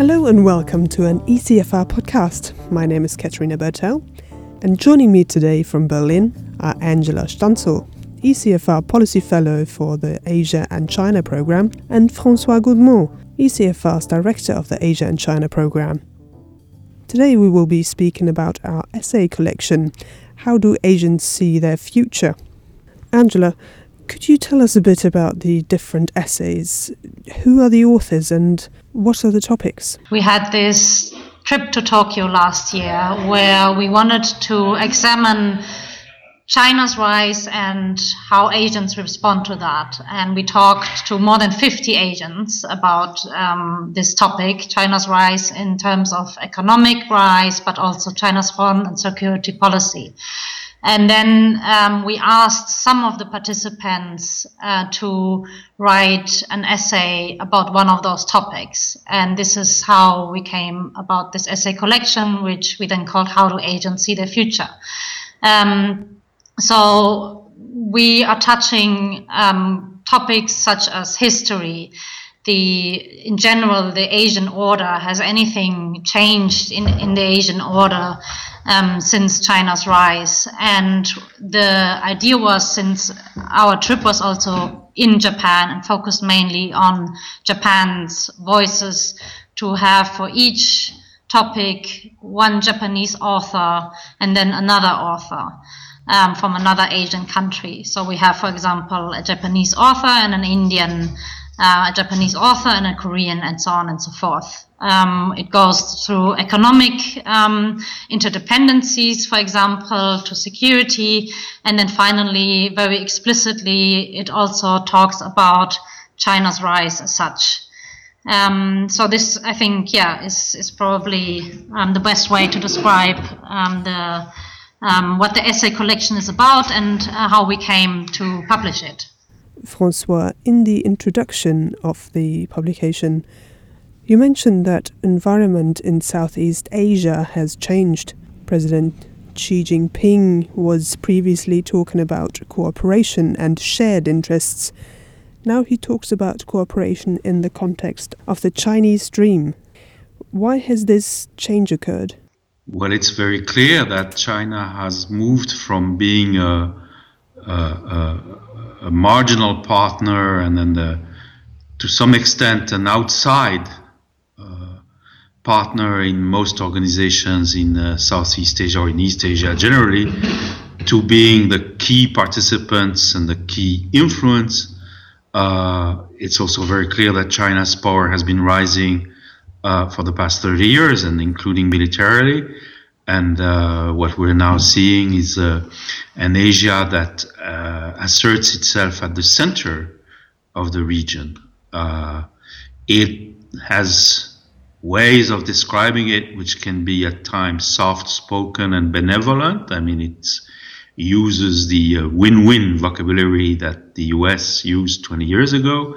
Hello and welcome to an ECFR podcast. My name is Katerina Bertel, and joining me today from Berlin are Angela Stanzel, ECFR Policy Fellow for the Asia and China Programme, and François Goudemont, ECFR's Director of the Asia and China Programme. Today we will be speaking about our essay collection, How Do Asians See Their Future? Angela, could you tell us a bit about the different essays? Who are the authors and what are the topics? We had this trip to Tokyo last year where we wanted to examine China's rise and how Asians respond to that. And we talked to more than 50 Asians about this topic, China's rise in terms of economic rise, but also China's foreign and security policy. And then we asked some of the participants to write an essay about one of those topics. And this is how we came about this essay collection, which we then called How Do Asians See Their Future? So we are touching topics such as history. In general, the Asian order, has anything changed in the Asian order since China's rise? And the idea was, since our trip was also in Japan and focused mainly on Japan's voices, to have for each topic one Japanese author and then another author from another Asian country. So we have, for example, a Japanese author and an Indian a Japanese author and a Korean, and so on and so forth. It goes through economic interdependencies, for example, to security. And then finally, very explicitly, it also talks about China's rise as such. So this, I think, is probably the best way to describe what the essay collection is about and how we came to publish it. François, in the introduction of the publication, you mentioned that environment in Southeast Asia has changed. President Xi Jinping was previously talking about cooperation and shared interests. Now he talks about cooperation in the context of the Chinese dream. Why has this change occurred? Well, it's very clear that China has moved from being a marginal partner and then to some extent an outside partner in most organizations in Southeast Asia or in East Asia generally, to being the key participants and the key influence. It's also very clear that China's power has been rising for the past 30 years, and including militarily. And what we're now seeing is an Asia that asserts itself at the center of the region. It has ways of describing it which can be at times soft-spoken and benevolent. I mean, it uses the win-win vocabulary that the US used 20 years ago.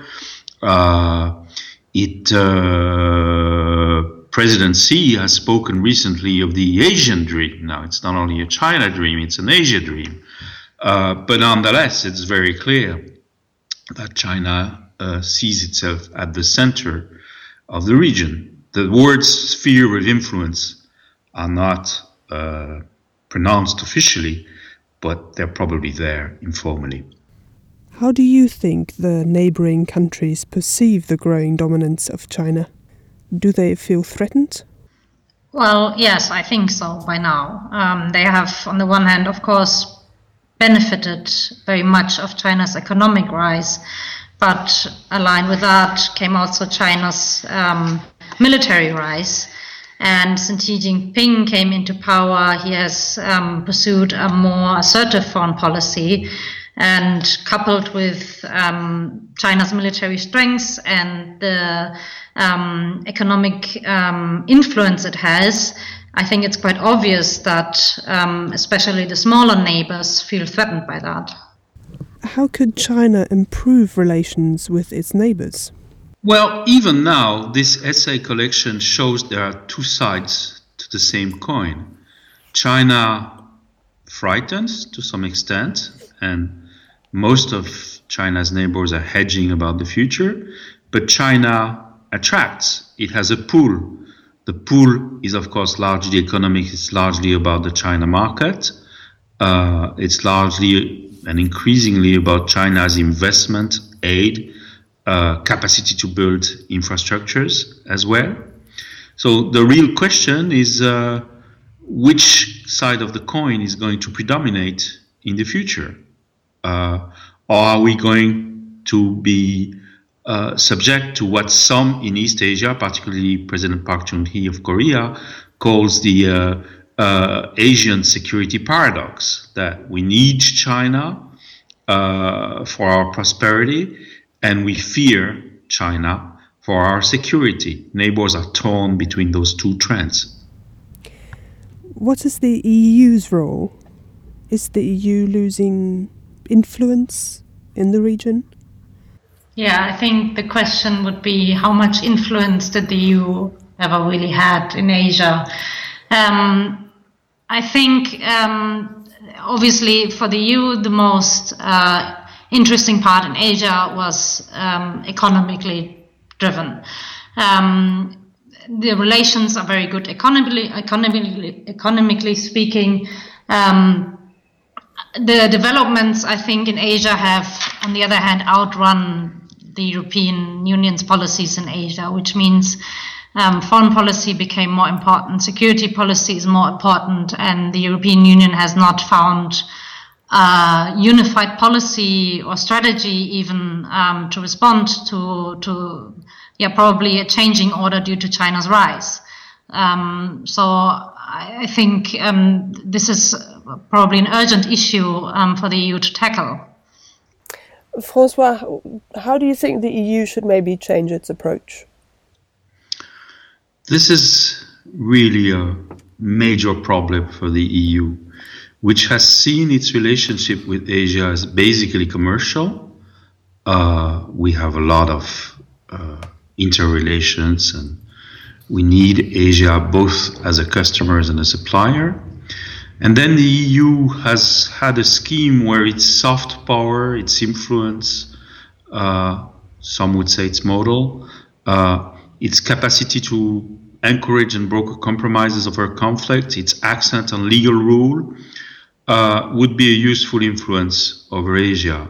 President Xi has spoken recently of the Asian dream. Now, it's not only a China dream, it's an Asia dream. But nonetheless, it's very clear that China sees itself at the center of the region. The words sphere of influence are not pronounced officially, but they're probably there informally. How do you think the neighboring countries perceive the growing dominance of China? Do they feel threatened? Well, yes, I think so by now. They have, on the one hand, of course, benefited very much of China's economic rise, but aligned with that came also China's military rise. And since Xi Jinping came into power, he has pursued a more assertive foreign policy, and coupled with China's military strengths and the economic influence it has, I think it's quite obvious that especially the smaller neighbors feel threatened by that. How could China improve relations with its neighbors? Well, even now, this essay collection shows there are two sides to the same coin. China frightens to some extent, and most of China's neighbors are hedging about the future, but China attracts. It has a pool. The pool is, of course, largely economic. It's largely about the China market. It's largely and increasingly about China's investment, aid, capacity to build infrastructures as well. So the real question is which side of the coin is going to predominate in the future? Or are we going to be subject to what some in East Asia, particularly President Park Chung-hee of Korea, calls the Asian security paradox, that we need China for our prosperity and we fear China for our security. Neighbors are torn between those two trends. What is the EU's role? Is the EU losing influence in the region? Yeah, I think the question would be how much influence did the EU ever really had in Asia? I think, obviously, for the EU, the most interesting part in Asia was economically driven. The relations are very good economically speaking. The developments, I think, in Asia have, on the other hand, outrun the European Union's policies in Asia, which means foreign policy became more important, security policy is more important, and the European Union has not found unified policy or strategy even to respond to probably a changing order due to China's rise. So I think this is probably an urgent issue for the EU to tackle. François, how do you think the EU should maybe change its approach? This is really a major problem for the EU, which has seen its relationship with Asia as basically commercial. We have a lot of interrelations, and we need Asia both as a customer and a supplier. And then the EU has had a scheme where its soft power, its influence, some would say its model, its capacity to encourage and broker compromises over conflict, its accent on legal rule, would be a useful influence over Asia.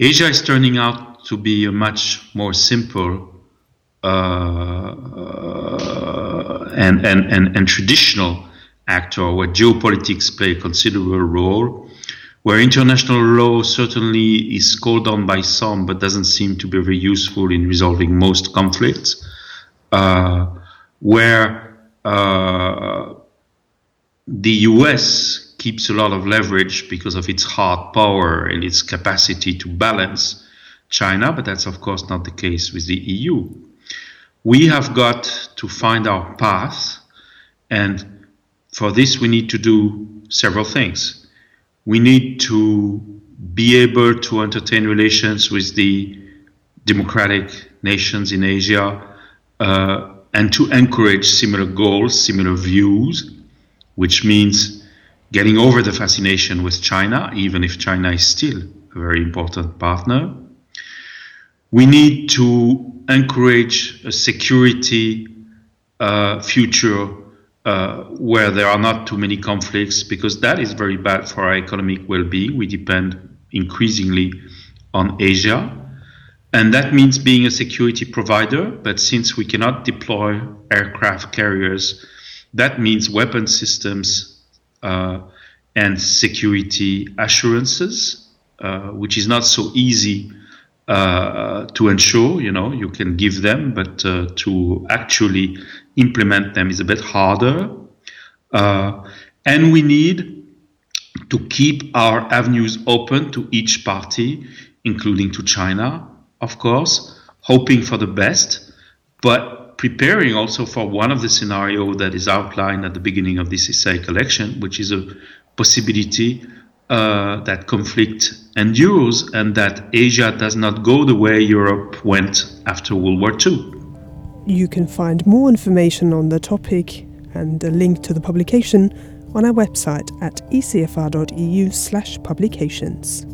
Asia is turning out to be a much more simple and traditional actor, where geopolitics play a considerable role, where international law certainly is called on by some but doesn't seem to be very useful in resolving most conflicts, where the US keeps a lot of leverage because of its hard power and its capacity to balance China, but that's of course not the case with the EU. We have got to find our path, and for this, we need to do several things. We need to be able to entertain relations with the democratic nations in Asia and to encourage similar goals, similar views, which means getting over the fascination with China, even if China is still a very important partner. We need to encourage a security future where there are not too many conflicts, because that is very bad for our economic well-being. We depend increasingly on Asia, and that means being a security provider. But since we cannot deploy aircraft carriers, that means weapon systems and security assurances, which is not so easy to ensure. You know, you can give them, but to actually implement them is a bit harder. And we need to keep our avenues open to each party, including to China, of course, hoping for the best, but preparing also for one of the scenarios that is outlined at the beginning of this essay collection, which is a possibility that conflict endures and that Asia does not go the way Europe went after World War II. You can find more information on the topic and a link to the publication on our website at ecfr.eu/publications.